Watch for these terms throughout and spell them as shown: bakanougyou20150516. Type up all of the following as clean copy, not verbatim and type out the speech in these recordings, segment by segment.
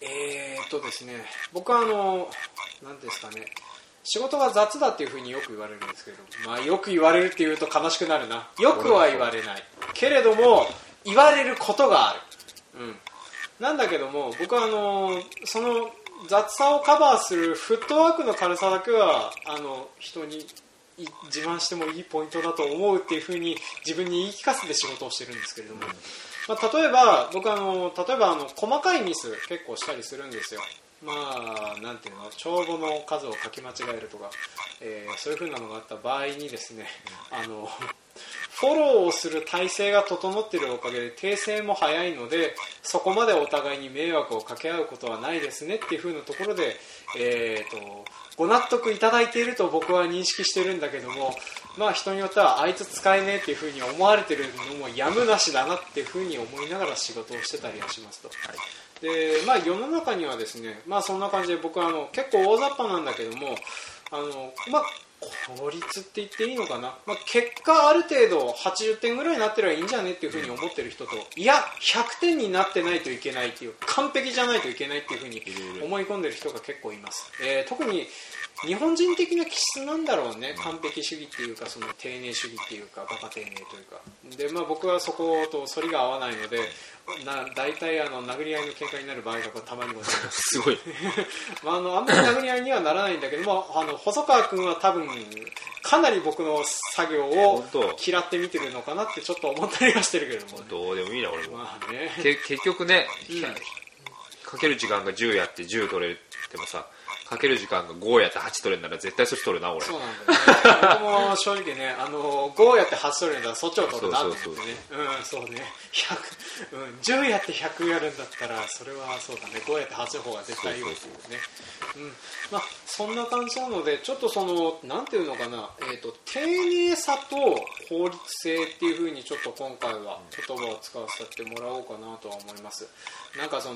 ですね、僕は何ですかね、仕事が雑だっていうふうによく言われるんですけど、まあよく言われるっていうと悲しくなるな。よくは言われないけれども言われることがある、うん、なんだけども僕はその雑さをカバーするフットワークの軽さだけは人に自慢してもいいポイントだと思うっていうふうに自分に言い聞かせて仕事をしてるんですけれども、まあ、例えば僕細かいミス結構したりするんですよ。まあなんていうの、帳簿の数を書き間違えるとか、そういう風なのがあった場合にですね、フォローをする体制が整っているおかげで訂正も早いので、そこまでお互いに迷惑をかけ合うことはないですねっていう風なところで、ご納得いただいていると僕は認識してるんだけども、まあ人によってはあいつ使えねえっていう風に思われてるのもやむなしだなっていう風に思いながら仕事をしてたりはしますと。はい、でまあ、世の中にはですね、まあ、そんな感じで僕は結構大雑把なんだけどもまあ、効率って言っていいのかな、まあ、結果ある程度80点ぐらいになってればいいんじゃねっていうふうに思ってる人と、いや100点になってないといけないっていう、完璧じゃないといけないっていうふうに思い込んでる人が結構います。特に日本人的な気質なんだろうね、完璧主義っていうかその丁寧主義っていうかバカ丁寧というかで、まあ、僕はそこと反りが合わないので大体殴り合いの喧嘩になる場合がたまにございます。すごい、まあ、あんまり殴り合いにはならないんだけども、細川君は多分かなり僕の作業を嫌って見てるのかなってちょっと思ったりはしてるけども、ね、どうでもいいな俺も、まあね、結局ね、うん、かける時間が10やって10取れてもさ、かける時間が5やって8取れるなら絶対そっち取るな俺。そうなんだよね僕も正直ね、5やって8取れるならそっちを取るなって言ってね、そうね、100、うん、10やって100やるんだったらそれはそうだね、5やって8の方が絶対いいですよね。うん、まあそんな感じなので、ちょっとそのなんていうのかな、丁寧さと効率性っていう風にちょっと今回は言葉を使わせてもらおうかなとは思います。なんかそ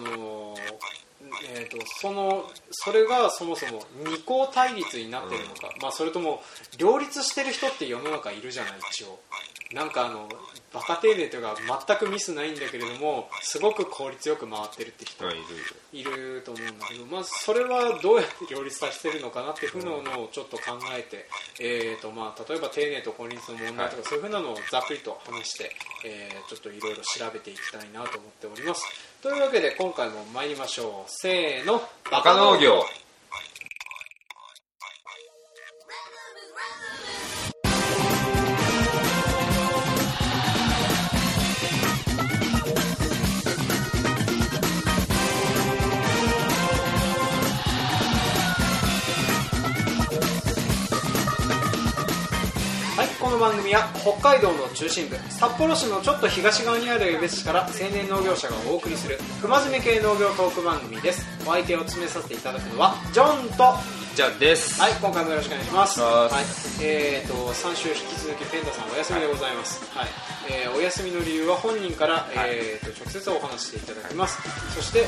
れがそもそも二項対立になっているのか、まあ、それとも両立してる人って世の中いるじゃない、一応なんかバカ丁寧というか全くミスないんだけれどもすごく効率よく回ってるって人いると思うんだけど、まあ、それはどうやって両立させてるのかなっていうふうなのをちょっと考えて、まあ、例えば丁寧と効率の問題とかそういうふうなのをざっくりと話して、ちょっといろいろ調べていきたいなと思っております。というわけで今回も参りましょう。せーの、バカ農業。この番組は北海道の中心部札幌市のちょっと東側にある江別市から青年農業者がお送りする不真面目系農業トーク番組です。お相手を務めさせていただくのはジョンといっちゃんです。はい、今回もよろしくお願いします。はい、3週引き続きペンタさんお休みでございます。はい、お休みの理由は本人から、直接お話していただきます。そして、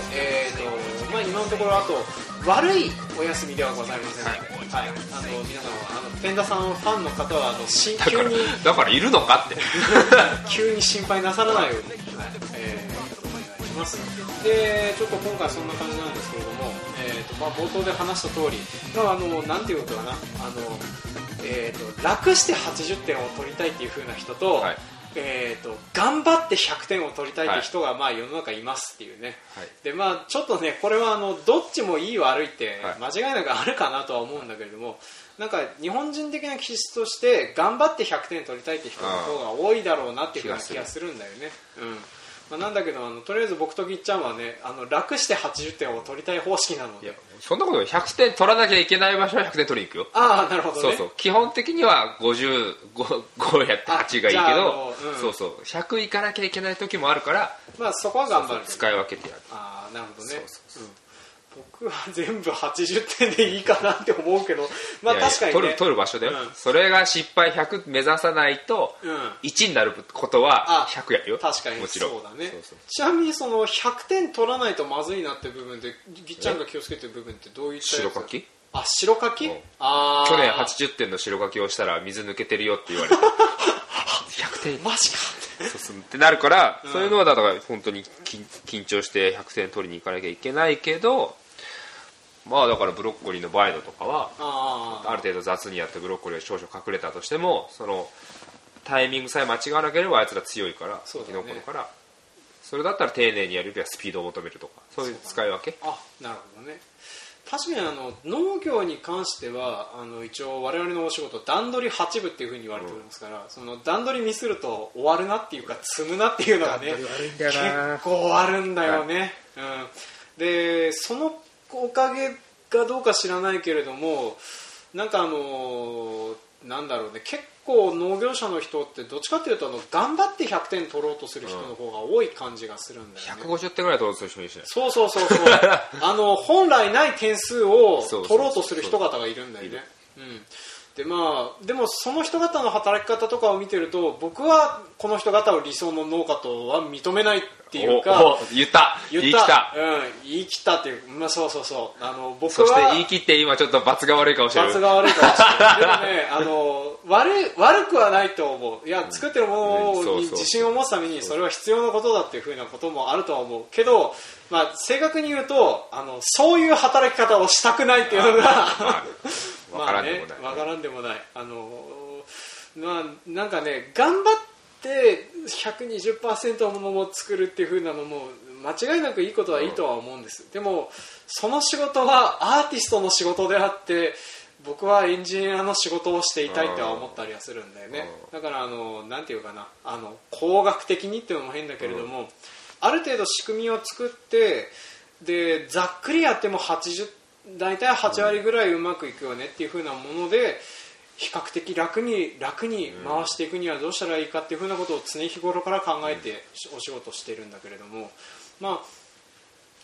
まあ、今のところあと悪いお休みではございませんので、はい、皆さんはペンダさんファンの方は急にだからいるのかって急に心配なさらないように、はい、お願いします。でちょっと今回そんな感じなんですけれども、まあ、冒頭で話した通り、まあ、なんていうことかな、楽して80点を取りたいっていう風な人と、はい、頑張って100点を取りたいって人が、まあ世の中いますっていうね、はい、でまあちょっとねこれはどっちもいい悪いって間違いなくあるかなとは思うんだけれども、はい、なんか日本人的な気質として頑張って100点取りたいって人の方が多いだろうなっていうふうな気がするんだよね。うん、まあ、なんだけどとりあえず僕とぎっちゃんはね楽して80点を取りたい方式なので、いやそんなこと100点取らなきゃいけない場所は100点取りに行くよ。ああなるほどね。そうそう、基本的には55やって8がいいけど、うん、そうそう100いかなきゃいけない時もあるから、まあ、そこは頑張る。そうそう使い分けてやる。ああなるほどね。そうそうそう、うん、僕は全部80点でいいかなって思うけど、まあ確かにね、取る場所だよ、うん、それが失敗100目指さないと1になることは100やるよ。確かにもちろんそうだね。そうそう。ちなみにその100点取らないとまずいなって部分でぎっちゃんが気をつけてる部分ってどういったやつ？白柿？あ、白柿？あー。去年80点の白柿をしたら水抜けてるよって言われた100点マジかそうってなるから、うん、そういうのはだから本当に緊張して100点取りに行かなきゃいけないけど、まあだからブロッコリーのバイドとかは ある程度雑にやってブロッコリーが少々隠れたとしても、そのタイミングさえ間違わなければあいつら強いから生き残るから、それだったら丁寧にやるよりはスピードを求めるとか、そういう使い分け。あ、なるほどね。確かに農業に関しては一応我々のお仕事段取り8分っていう風に言われておりますから、うん、その段取りミスると終わるなっていうか積むなっていうのがね、結構あるんだよね、はい、うん、でそのおかげかどうか知らないけれども、なんかなんだろうね、結構農業者の人ってどっちかというと頑張って100点取ろうとする人の方が多い感じがするんだよね、うん、150点ぐらい取ろうとする人もいるし、ね、そうそうそうそう本来ない点数を取ろうとする人方がいるんだよね。でまあでもその人方の働き方とかを見てると、僕はこの人方を理想の農家とは認めないっていうか、言い切った、うん、言い切ったっていう、まあ、そうそうそう、僕はそして言い切って今ちょっと罰が悪いかもしれない、罰が悪いかもしれないでもね悪くはないと思う。いや、作ってるものに自信を持つためにそれは必要なことだっていうふうなこともあるとは思うけど、まあ、正確に言うとそういう働き方をしたくないっていうのがわからんでもない、わからんでもない。まあなんかね、頑張って120% のものを作るっていう風なのも間違いなくいいことはいいとは思うんです、うん、でもその仕事はアーティストの仕事であって、僕はエンジニアの仕事をしていたいとは思ったりはするんだよね、うん、だからなんていうかな、工学的にっていうのも変だけれども、うん、ある程度仕組みを作って、でざっくりやっても大体8割ぐらいうまくいくよねっていう風なもので、比較的楽に回していくにはどうしたらいいかっていう風なことを常日頃から考えてお仕事してるんだけれども、まあ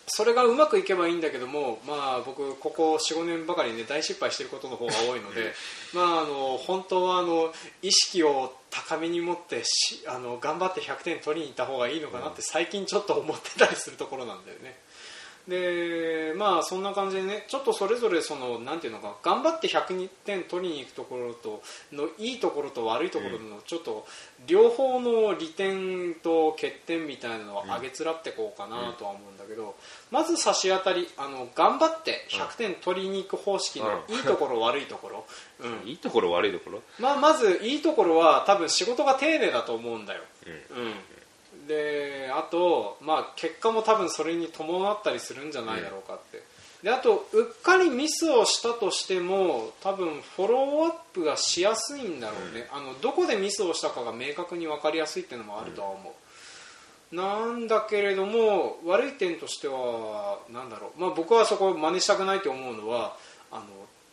それがうまくいけばいいんだけども、まあ僕ここ 4,5 年ばかりね、大失敗してることの方が多いのでまあ本当は意識を高めに持って頑張って100点取りに行った方がいいのかなって最近ちょっと思ってたりするところなんだよね。でまあそんな感じでね、ちょっとそれぞれなんていうのか、頑張って100点取りに行くところとのいいところと悪いところのちょっと両方の利点と欠点みたいなのを上げつらってこうかなとは思うんだけど、まず差し当たり頑張って100点取りに行く方式のいいところ悪いところ、うん、いいところ悪いところ、まずいいところは多分仕事が丁寧だと思うんだよ、うん、であと、まあ、結果も多分それに伴ったりするんじゃないだろうかって、うん、であとうっかりミスをしたとしても多分フォローアップがしやすいんだろうね、うん、どこでミスをしたかが明確に分かりやすいっていうのもあるとは思う、うん、なんだけれども悪い点としてはなんだろう、まあ、僕はそこを真似したくないと思うのは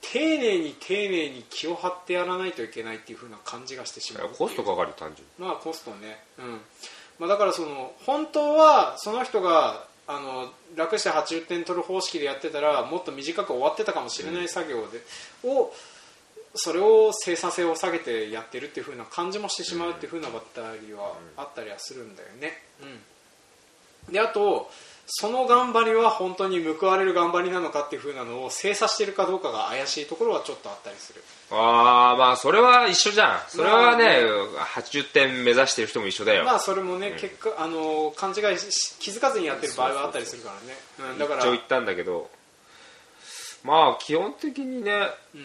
丁寧に丁寧に気を張ってやらないといけないっていう風な感じがしてしまう。コストかかる、単純、まあコストね、うん、まあ、だから本当はその人が楽して80点取る方式でやってたらもっと短く終わってたかもしれない作業で、うん、それを生産性を下げてやってるっていう風な感じもしてしまうっていう風なバッタリはあったりはするんだよね、うん、であとその頑張りは本当に報われる頑張りなのかっていう風なのを精査してるかどうかが怪しいところはちょっとあったりする。ああ、まあそれは一緒じゃん。それはね、まあ、80点目指してる人も一緒だよ。まあそれもね、うん、結果勘違い気づかずにやってる場合はあったりするからね。そうそうそう、うん、だから一応言ったんだけど、まあ基本的にね、う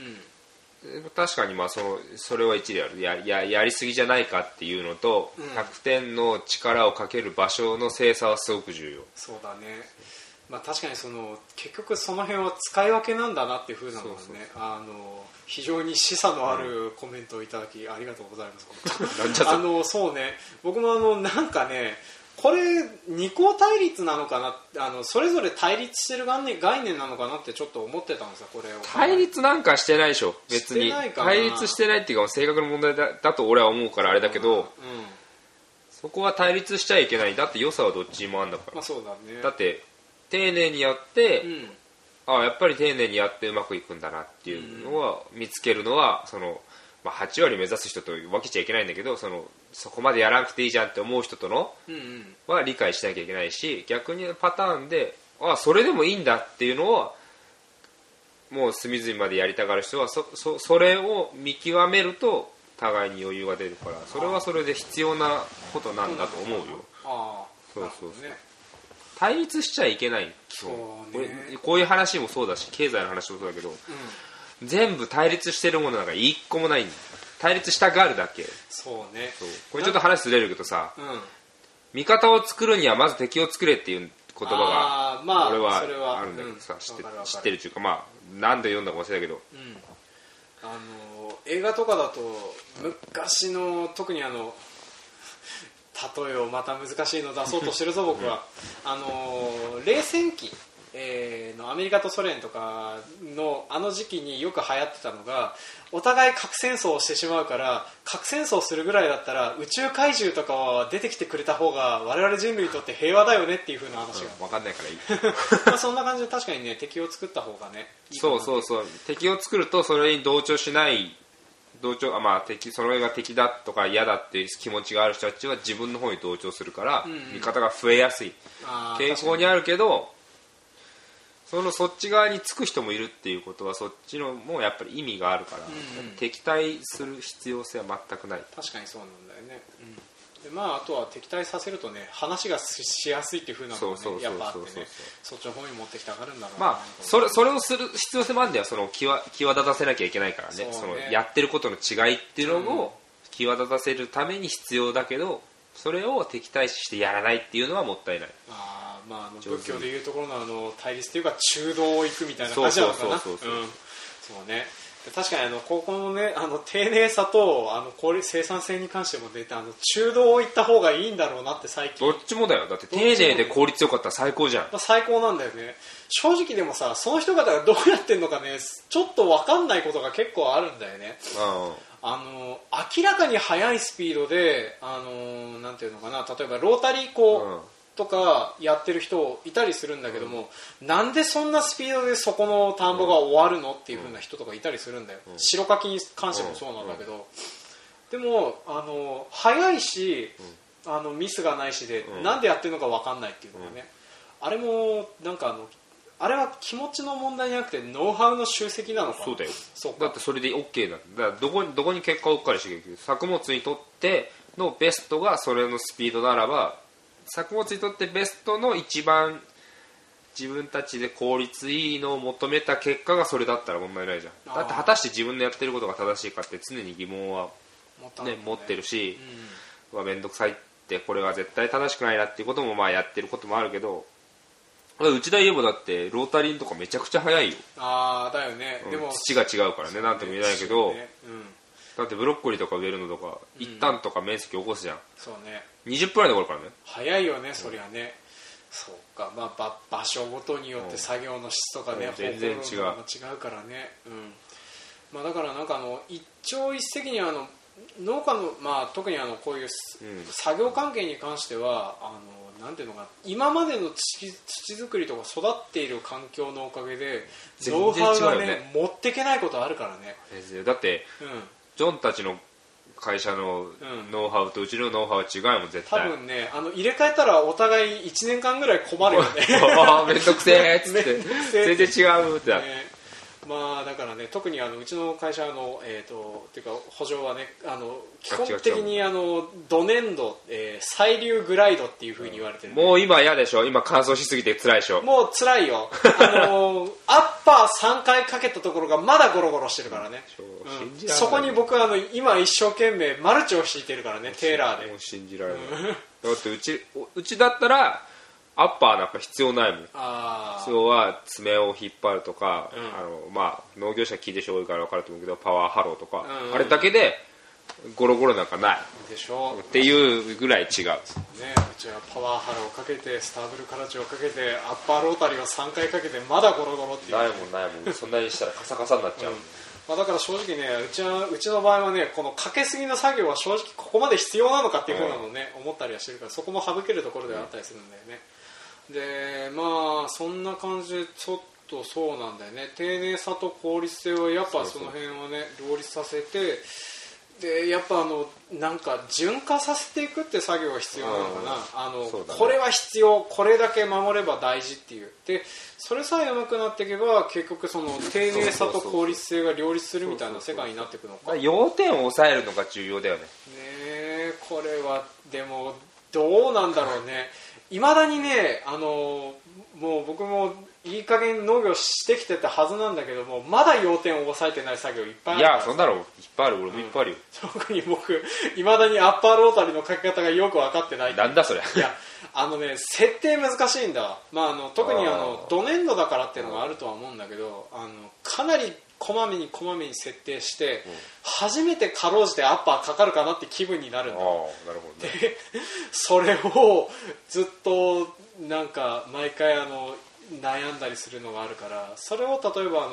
ん、確かにまあそれは一理ある。やりすぎじゃないかっていうのと、うん、100点の力をかける場所の精査はすごく重要。そうだね。まあ、確かに結局その辺は使い分けなんだなっていう風なのはね、そうそうそう、非常に示唆のあるコメントをいただきありがとうございます。そうね、僕もなんかね、これ二項対立なのかな、それぞれ対立してる概念なのかなってちょっと思ってたんですよ。これを対立なんかしてないでしょ、別に対立してないっていうか性格の問題 だと俺は思うからあれだけど、うん、そこは対立しちゃいけない。だって良さはどっちにもあるんだから、まあそうだね、だって丁寧にやって、うん、やっぱり丁寧にやってうまくいくんだなっていうのは見つけるのはまあ、8割目指す人と分けちゃいけないんだけど、そこまでやらなくていいじゃんって思う人との、うんうん、は理解しなきゃいけないし、逆にパターンでそれでもいいんだっていうのをもう隅々までやりたがる人はそれを見極めると互いに余裕が出るから、それはそれで必要なことなんだと思うよ。ああ、そうそうそう、対立しちゃいけない。基本こういう話もそうだし、経済の話もそうだけど、全部対立してるものなんか一個もないんだ。対立したがるだけ。そうね。そう、これちょっと話ずれるけどさ、味方を作るにはまず敵を作れっていう言葉が俺はあるんだけどさ、知ってるっていうか、まあ何で読んだか忘れたけど、映画とかだと昔の、特に例えをまた難しいの出そうとしてるぞ僕は。冷戦期のアメリカとソ連とかのあの時期によく流行ってたのが、お互い核戦争をしてしまうから、核戦争をするぐらいだったら宇宙怪獣とかは出てきてくれた方が我々人類にとって平和だよねっていう風な話が、分かんないからいいまあそんな感じで確かにね、敵を作った方がね、いいかなって。そうそうそう、敵を作るとそれに同調しない、同調、まあ、敵、それが敵だとか嫌だっていう気持ちがある人たちは自分の方に同調するから、味方が増えやすい傾向にあるけど、そっち側につく人もいるっていうことは、そっちのもやっぱり意味があるから、敵対する必要性は全くない。確かにそうなんだよね、でまあ、あとは敵対させるとね、話がしやすいっていう風なのも、ね、やっぱあってね、そっちの方に持ってきたがるんだろうな、まあ、それをする必要性もあるんだよ。その際立たせなきゃいけないから ね、そのやってることの違いっていうのを際立たせるために必要だけど、それを敵対視してやらないっていうのはもったいない。まあ、仏教でいうところ の対立というか、中道を行くみたいな感じなのかな。そうね、確かに高校のね、丁寧さと生産性に関してもね、中道を行った方がいいんだろうなって最近。どっちもだよ。だって丁寧で効率よかったら最高じゃん。最高なんだよね。正直でもさ、その人方がどうやってんのかね、ちょっと分かんないことが結構あるんだよね。明らかに速いスピードでなんていうのかな、例えばロータリーとかやってる人いたりするんだけども、なんでそんなスピードでそこの田んぼが終わるのっていう風な人とかいたりするんだよ。白書きに関してもそうなんだけど、でも早いしミスがないしで、なんでやってるのか分かんないっていうのがね、あれもなんかあれは気持ちの問題じゃなくてノウハウの集積なのかな。そうだよ。そうだって、それで OK だ。だからどこに結果をうっかりしていく。作物にとってのベストがそれのスピードならば、作物にとってベストの一番自分たちで効率いいのを求めた結果がそれだったら問題ないじゃん。だって果たして自分のやってることが正しいかって常に疑問は、ね、持ってるし、めんどくさいって、これは絶対正しくないなっていうこともまあやってることもあるけど、内田言えばだってロータリンとかめちゃくちゃ速いよ。ああ、だよね。でも土が違うからね、なんとも言えないけど、だってブロッコリーとか植えるのとか一旦とか面積起こすじゃん。そうね、20分ぐらいで終わるからね。早いよね、そりゃね。そうか、まあ場所ごとによって作業の質とかね、全然違うからね。まあだからなんか一朝一夕に農家のまあ特にこういう作業関係に関してはなんていうのか、今までの土作りとか育っている環境のおかげでノウハウがね、持ってけないことあるからね。だってジョンたちの会社のノウハウとうちのノウハウは違いもん絶対。多分ね、入れ替えたらお互い1年間ぐらい困るよねめんどくせえっつって全然違うってなって、まあだからね、特にうちの会社のっていうか補助はね、基本的にド粘土、細粒グライドっていう風に言われてる、ね。もう今嫌でしょ。今乾燥しすぎて辛いでしょ。もう辛いよアッパー3回かけたところがまだゴロゴロしてるからね、そこに僕は今一生懸命マルチを敷いてるからね、テーラーで。もう信じられないだってうちだったらアッパーなんか必要ないもん。必要は爪を引っ張るとか、まあ、農業者聞いてる人多いから分かると思うけど、パワーハローとか、あれだけでゴロゴロなんかないでしょっていうぐらい違う、ね。うちはパワーハローをかけてスターブルカラチをかけてアッパーロータリーを3回かけてまだゴロゴロっていう、ね、ないもんそんなにしたらカサカサになっちゃう、まあ、だから正直ね、うちの場合はね、このかけすぎの作業は正直ここまで必要なのかっていうふうなのをね、思ったりはしてるから、そこも省けるところではあったりするんだよね。でまあそんな感じでちょっとそうなんだよね、丁寧さと効率性はやっぱその辺はね両立させてでやっぱなんか順化させていくって作業が必要なのかな、ね、これは必要、これだけ守れば大事っていうで、それさえうまくなっていけば結局その丁寧さと効率性が両立するみたいな世界になっていくのか。要点を抑えるのが重要だよね。ねえ、これはでもどうなんだろうね。いまだにね、もう僕もいい加減農業してきてたはずなんだけども、まだ要点を抑えてない作業いっぱいある。いや、そんなのいっぱいある。俺もいっぱいあるよ、うん、特に僕いまだにアッパーロータリーの書き方がよく分かってない。なんだそれ。いやね、設定難しいんだ、特に土年度だからっていうのがあるとは思うんだけど、かなりこまめに設定して、うん、初めてかろうじてアッパーかかるかなって気分になるんだ。あ、なるほど、ね、でそれをずっとなんか毎回悩んだりするのがあるから、それを例えば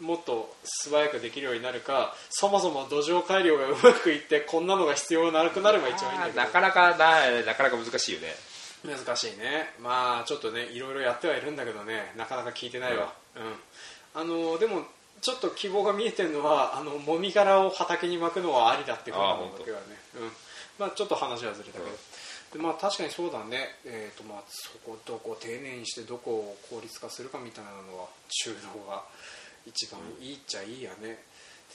もっと素早くできるようになるか、そもそも土壌改良がうまくいってこんなのが必要なくなれば一番いいんだけど、なかなか難しいよね。難しいね。ちょっとね、いろいろやってはいるんだけどね、なかなか効いてないわ、うんうん、でもちょっと希望が見えてるのは、もみ殻を畑に巻くのはありだってことなんだけどね、うん、ちょっと話はずれたけど、うん、で確かにそうだね、そこどこを丁寧にしてどこを効率化するかみたいなのは中道が一番いいっちゃいいやね、うん、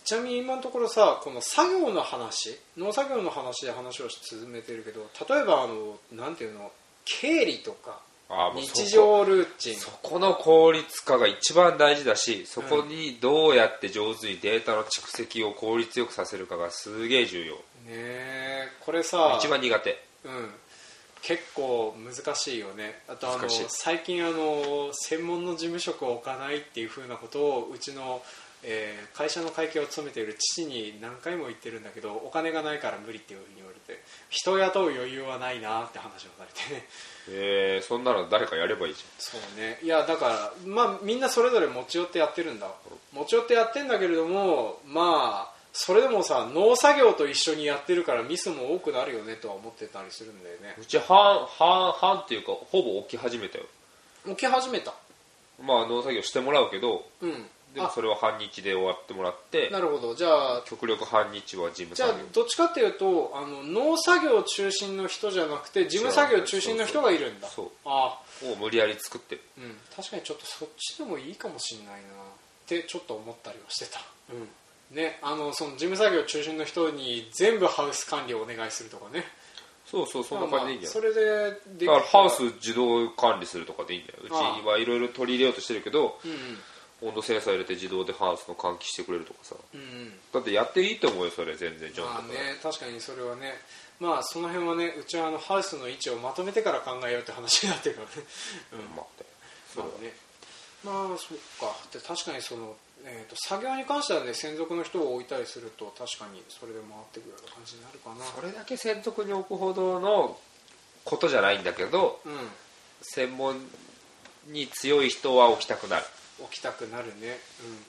ちなみに今のところさ、この作業の話、農作業の話で話を進めてるけど、例えばなんていうの、経理とか日常ルーチン、そこの効率化が一番大事だし、そこにどうやって上手にデータの蓄積を効率よくさせるかがすげえ重要ね。これさ一番苦手、うん、結構難しいよね。あと最近専門の事務職を置かないっていう風なことをうちの、会社の会計を務めている父に何回も言ってるんだけど、お金がないから無理っていう風に言われて、人を雇う余裕はないなって話をされてね。そんなの誰かやればいいじゃん。そうね。いやだからみんなそれぞれ持ち寄ってやってるんだ。持ち寄ってやってんだけれども、それでもさ、農作業と一緒にやってるからミスも多くなるよねとは思ってたりするんだよね。うち半っていうかほぼ起き始めたよ。起き始めた。農作業してもらうけど、うん、でもそれは半日で終わってもらって。なるほど。じゃあ極力半日は事務作業。じゃあどっちかっていうと農作業中心の人じゃなくて事務作業中心の人がいるんだ。そう。ああ。を無理やり作ってる、うん、確かにちょっとそっちでもいいかもしれないなってちょっと思ったりはしてた。うん、ね、その事務作業中心の人に全部ハウス管理をお願いするとかね。そうそう、そんな感じでいいんじゃない。それでだからハウス自動管理するとかでいいんだよ。うちはいろいろ取り入れようとしてるけど、温度センサー入れて自動でハウスの換気してくれるとかさ、うんうん、だってやっていいと思うよ、それ全然。確かにそれはね、その辺はね、うちはハウスの位置をまとめてから考えようって話になってるからね、うん、それはね。そっか。で確かにその作業に関してはね、専属の人を置いたりすると確かにそれで回ってくるような感じになるかな。それだけ専属に置くほどのことじゃないんだけど、うん、専門に強い人は置きたくなるね、うん、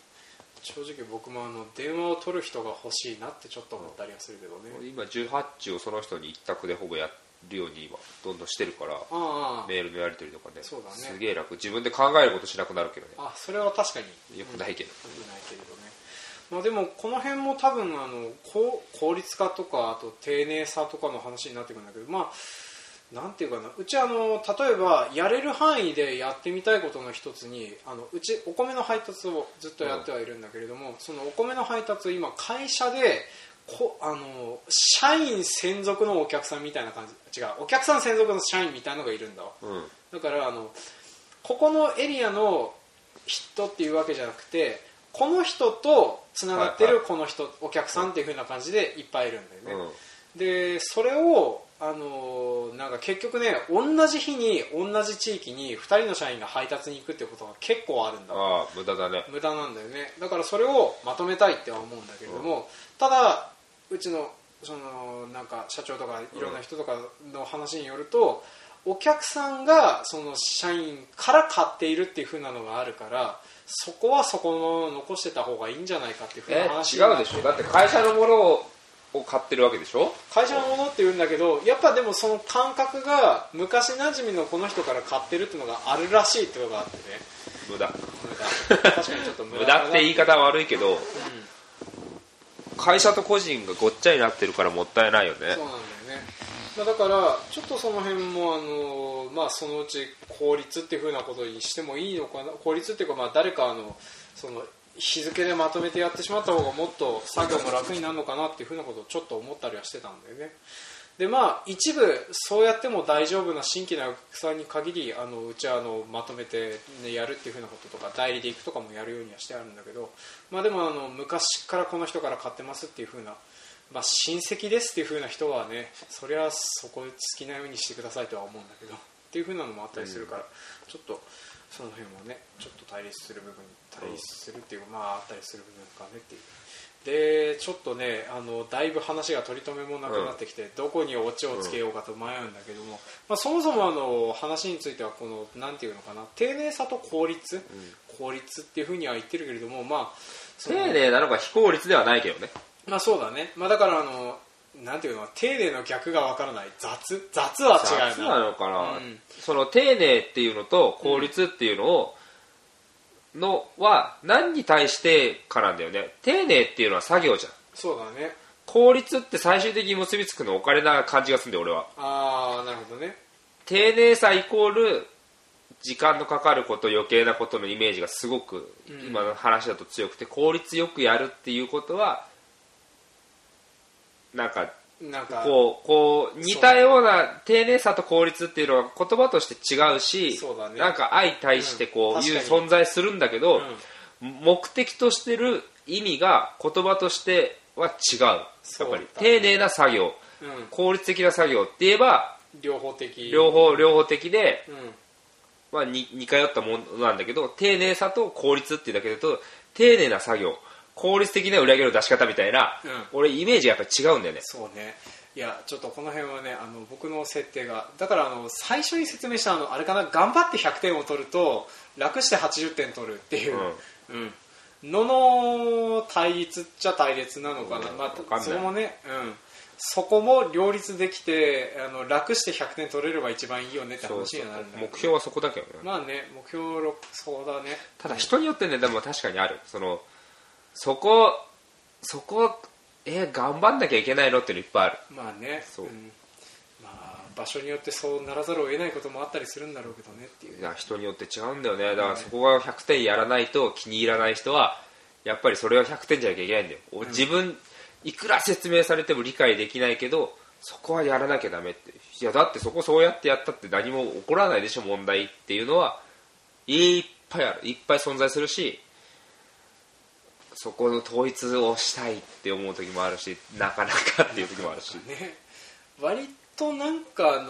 正直僕も電話を取る人が欲しいなってちょっと思ったりはするけどね、うん、今18時をその人に一択でほぼやるように今どんどんしてるから、メールのやり取りとか ね、 そうだね、すげえ楽。自分で考えることしなくなるけどね。あ、それは確かによくないけど、うん、よくないけれどね。でもこの辺も多分効率化とか、あと丁寧さとかの話になってくるんだけど、なんていうかな、うち例えばやれる範囲でやってみたいことの一つに、うちお米の配達をずっとやってはいるんだけれども、そのお米の配達を今会社で社員専属のお客さんみたいな感じ、違う、お客さん専属の社員みたいなのがいるんだわ、うん、だからここのエリアの人っていうわけじゃなくて、この人とつながってるこの人、はいはい、お客さんっていう風な感じでいっぱいいるんだよね、うん、でそれをなんか結局ね、同じ日に同じ地域に2人の社員が配達に行くってことが結構あるんだ。ああ、無駄だね。無駄なんだよね。だからそれをまとめたいっては思うんだけれども、うん、ただうちのそのなんか社長とかいろんな人とかの話によると、お客さんがその社員から買っているっていう風なのがあるから、そこはそこのまま残してた方がいいんじゃないかっていう風な話になって、違うでしょ。だって会社のものを買ってるわけでしょ。会社のものって言うんだけど、やっぱでもその感覚が昔なじみのこの人から買ってるっていうのがあるらしいっていうのがあってね。無駄。確かにちょっと無駄って言い方は悪いけど、会社と個人がごっちゃになってるからもったいないよね。そうなんだよね。だからちょっとその辺もまあそのうち効率っていう風なことにしてもいいのかな。効率っていうかまあ誰かその日付でまとめてやってしまった方がもっと作業も楽になるのかなっていう風なことをちょっと思ったりはしてたんだよね。でまあ一部そうやっても大丈夫な新規なお客さんに限りうちはまとめて、ね、やるっていう風なこととか代理で行くとかもやるようにはしてあるんだけど、まあ、でも昔からこの人から買ってますっていう風な、まあ、親戚ですっていう風な人はねそりゃそこ好きなようにしてくださいとは思うんだけどっていう風なのもあったりするから、ちょっとその辺はねちょっと対立する部分対立するっていうまああったりする部分かねっていう。でちょっとねだいぶ話が取り留めもなくなってきて、どこにオチをつけようかと迷うんだけども、まあ、そもそも話についてはこのなんていうのかな丁寧さと効率っていうふうには言ってるけれども、まあ、丁寧なのが非効率ではないけどね。まあそうだね。まあ、だからなんていうの丁寧の逆がわからない。雑は違うな。雑なのかな、うん、その丁寧っていうのと効率っていうのを、のは何に対してかなんだよね。丁寧っていうのは作業じゃん。そうだね。効率って最終的に結びつくのお金な感じがするんだよ俺は。ああなるほどね。丁寧さイコール時間のかかること余計なことのイメージがすごく今の話だと強くて、効率よくやるっていうことはなんかこう似たような丁寧さと効率っていうのは言葉として違うし、そうだね、なんか相対してこういう存在するんだけど、目的としてる意味が言葉としては違う。やっぱり丁寧な作業、効率的な作業って言えば両方的で、まあ似通ったものなんだけど、丁寧さと効率っていうだけだと丁寧な作業効率的な売り上げの出し方みたいな、俺イメージがやっぱり違うんだよね。そうね。いやちょっとこの辺はね僕の設定がだから最初に説明したあれかな、頑張って100点を取ると楽して80点取るっていう、うん、の対立っちゃ対立なのかな、まあ、それもね、そこも両立できて楽して100点取れれば一番いいよねって話になるんだけど、目標はそこだけどね。まあね目標6そうだね。ただ人によってねでも確かにあるそこ頑張んなきゃいけないのってのいっぱいある。まあねそう、まあ、場所によってそうならざるを得ないこともあったりするんだろうけどねっていう。いや人によって違うんだよね。だからそこが100点やらないと気に入らない人はやっぱりそれは100点じゃなきゃいけないんだよ、自分いくら説明されても理解できないけどそこはやらなきゃダメって。いやだってそこそうやってやったって何も起こらないでしょ問題っていうのはいっぱいある、いっぱい存在するし、そこの統一をしたいって思う時もあるし、なかなかっていう時もあるし、ね、割となんか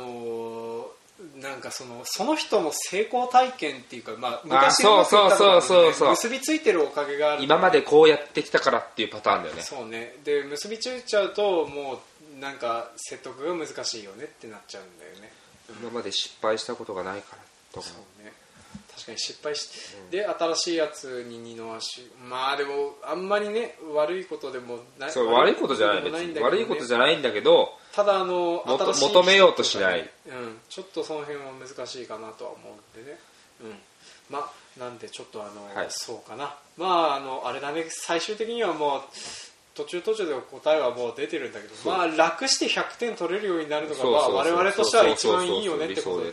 なんかその人の成功体験っていうか、まあ、昔の結びついてるおかげがある、今までこうやってきたからっていうパターンだよね。そうね。で結びついちゃうともうなんか説得が難しいよねってなっちゃうんだよね。今まで失敗したことがないからとか。そうね確かに失敗して、で新しいやつに二の足。まあでもあんまりね悪いことでもない。そう悪いことじゃないんだけど、ね、悪いことじゃないんだけど、ただ新しい、ね、求めようとしない、ちょっとその辺は難しいかなとは思うんでね、まあなんでちょっとはい、そうかな。まああれだね、最終的にはもう途中で答えはもう出てるんだけど、まあ楽して100点取れるようになるのがまあ我々としては一番いいよねってことでね。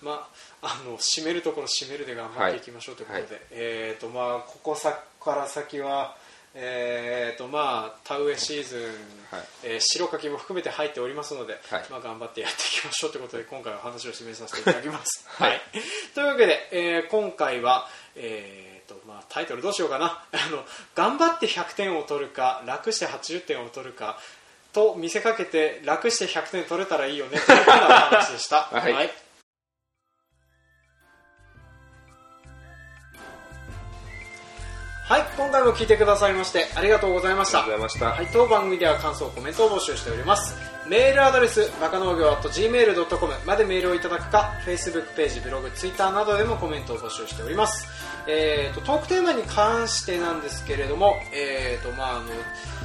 まあ、締めるところ締めるで頑張っていきましょうということで、まあ、ここから先は、まあ、田植えシーズン、白柿も含めて入っておりますので、まあ、頑張ってやっていきましょうということで今回は話を締めさせていただきます、というわけで、今回は、まあ、タイトルどうしようかな頑張って100点を取るか楽して80点を取るかと見せかけて楽して100点取れたらいいよねというような話でした。はい、今回も聞いてくださいましてありがとうございました。はい、当番組では感想、コメントを募集しております。メールアドレス、バカ農業 @gmail.com までメールをいただくか、Facebook ページ、ブログ、Twitter などでもコメントを募集しております。トークテーマに関してなんですけれども、まあ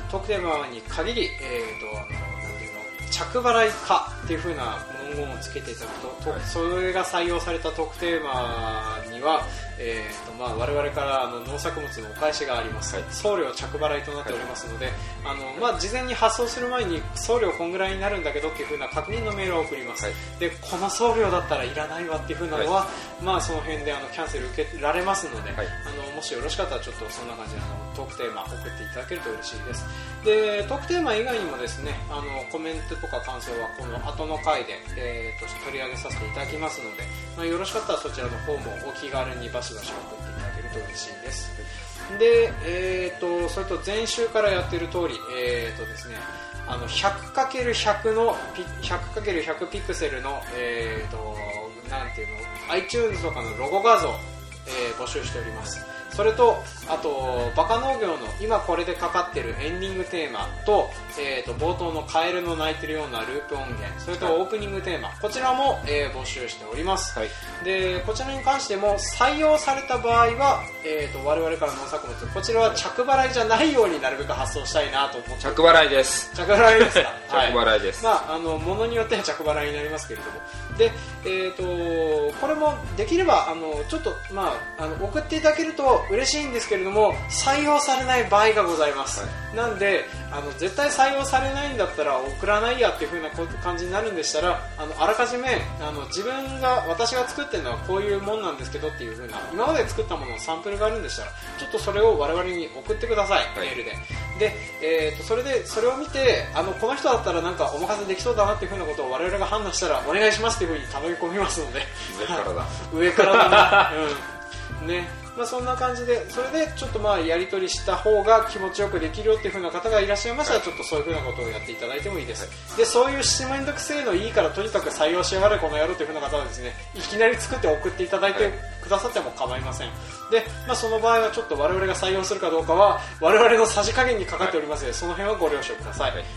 トークテーマに限り、着払いかっていう風な文言をつけていただくと、それが採用されたトークテーマにはは、我々から農作物のお返しがあります、はい、送料着払いとなっておりますので、はい、事前に発送する前に送料こんぐらいになるんだけどっていう風な確認のメールを送ります、はい、でこの送料だったらいらないわっていう風なのは、はいその辺でキャンセル受けられますので、はい、もしよろしかったらちょっとそんな感じでトークテーマ送っていただけると嬉しいです。でトークテーマ以外にもですねコメントとか感想はこの後の回で、取り上げさせていただきますので、よろしかったらそちらの方もお気軽にバシバシ送っていただけると嬉しいです。で、それと前週からやっている通り、ですね、100×100 の 100×100 ピクセルの、なんていうの iTunes とかのロゴ画像、募集しております。それとあとバカ農業の今これでかかってるエンディングテーマ と、冒頭のカエルの鳴いてるようなループ音源、それとオープニングテーマ、こちらも、募集しております、はい、でこちらに関しても採用された場合は、我々から農作物こちらは着払いじゃないようになるべく発送したいなと思って。着払いです。着払いですか、はい、着払いです。物によっては着払いになりますけれどもで、これもできればちょっと、送っていただけると嬉しいんですけれども採用されない場合がございます、はい、なんで絶対採用されないんだったら送らないやっていう風な感じになるんでしたらあらかじめ私が作ってるのはこういうもんなんですけどっていう風な今まで作ったもののサンプルがあるんでしたらちょっとそれを我々に送ってください、はい、メールでそれを見てこの人だったらなんかお任せできそうだなっていう風なことを我々が判断したらお願いしますっていう風に頼み込みますので上からだなねそんな感じでそれでちょっとやり取りした方が気持ちよくできるよっていう風な方がいらっしゃいましたらちょっとそういう風なことをやっていただいてもいいです、はい、でそういうめんどくせえのいいからとにかく採用しやがれこの野郎という風な方はですねいきなり作って送っていただいてくださっても構いません、はい、で、その場合はちょっと我々が採用するかどうかは我々のさじ加減にかかっておりますので、はい、その辺はご了承ください、はいはい、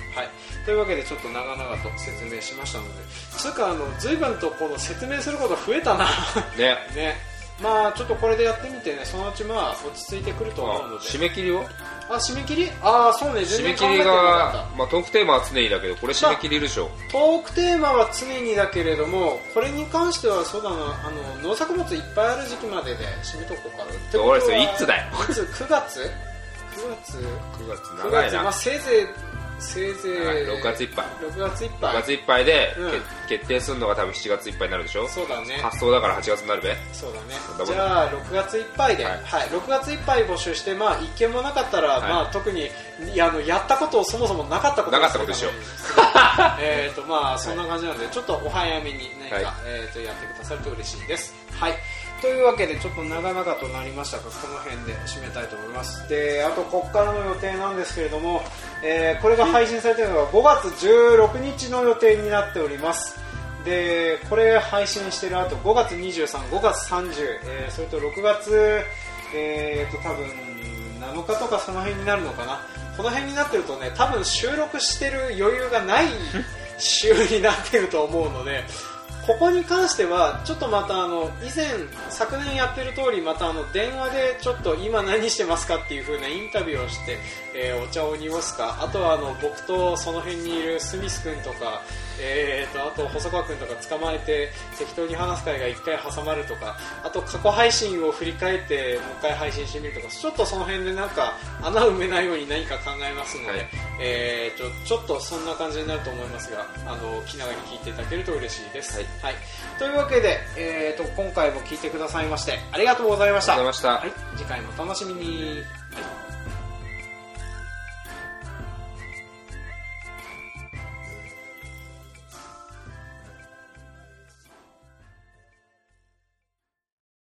というわけでちょっと長々と説明しましたのでつうか随分とこの説明すること増えたなねねちょっとこれでやってみてねそのうち落ち着いてくると思うので締め切りを締め切りそうね全然考えてなかった、トークテーマは常にだけどこれ締め切りでしょ、トークテーマは常にだけれどもこれに関してはそうだな農作物いっぱいある時期までで締めとこうかなって俺それいつだよいつ9月長いな、せいぜい6月いっぱいで、決定するのが多分7月いっぱいになるでしょ。そうだね。発送だから8月になるべ。そうだね。じゃあ6月いっぱいで、はいはい、6月いっぱい募集して一件もなかったら、はい特にやったことをそもそもなかったことでしょ。そんな感じなので、はい、ちょっとお早めに何か、はいやってくださると嬉しいです。はい。というわけでちょっと長々となりましたがこの辺で締めたいと思います。であとここからの予定なんですけれども、これが配信されているのが5月16日の予定になっております。でこれ配信している後5月23、5月30、それと6月、多分7日とかその辺になるのかな。この辺になってるとね多分収録してる余裕がない週になってると思うのでここに関してはちょっとまた以前昨年やってる通りまた電話でちょっと今何してますかっていう風なインタビューをして、お茶を濁すかあとは僕とその辺にいるスミス君とか、あと細川君とか捕まえて適当に話す会が1回挟まるとかあと過去配信を振り返ってもう1回配信してみるとかちょっとその辺でなんか穴を埋めないように何か考えますので、はいちょっとそんな感じになると思いますが気長に聞いていただけると嬉しいです、はいはい、というわけで、今回も聞いてくださいましてありがとうございました。はい、次回もお楽しみに、はい。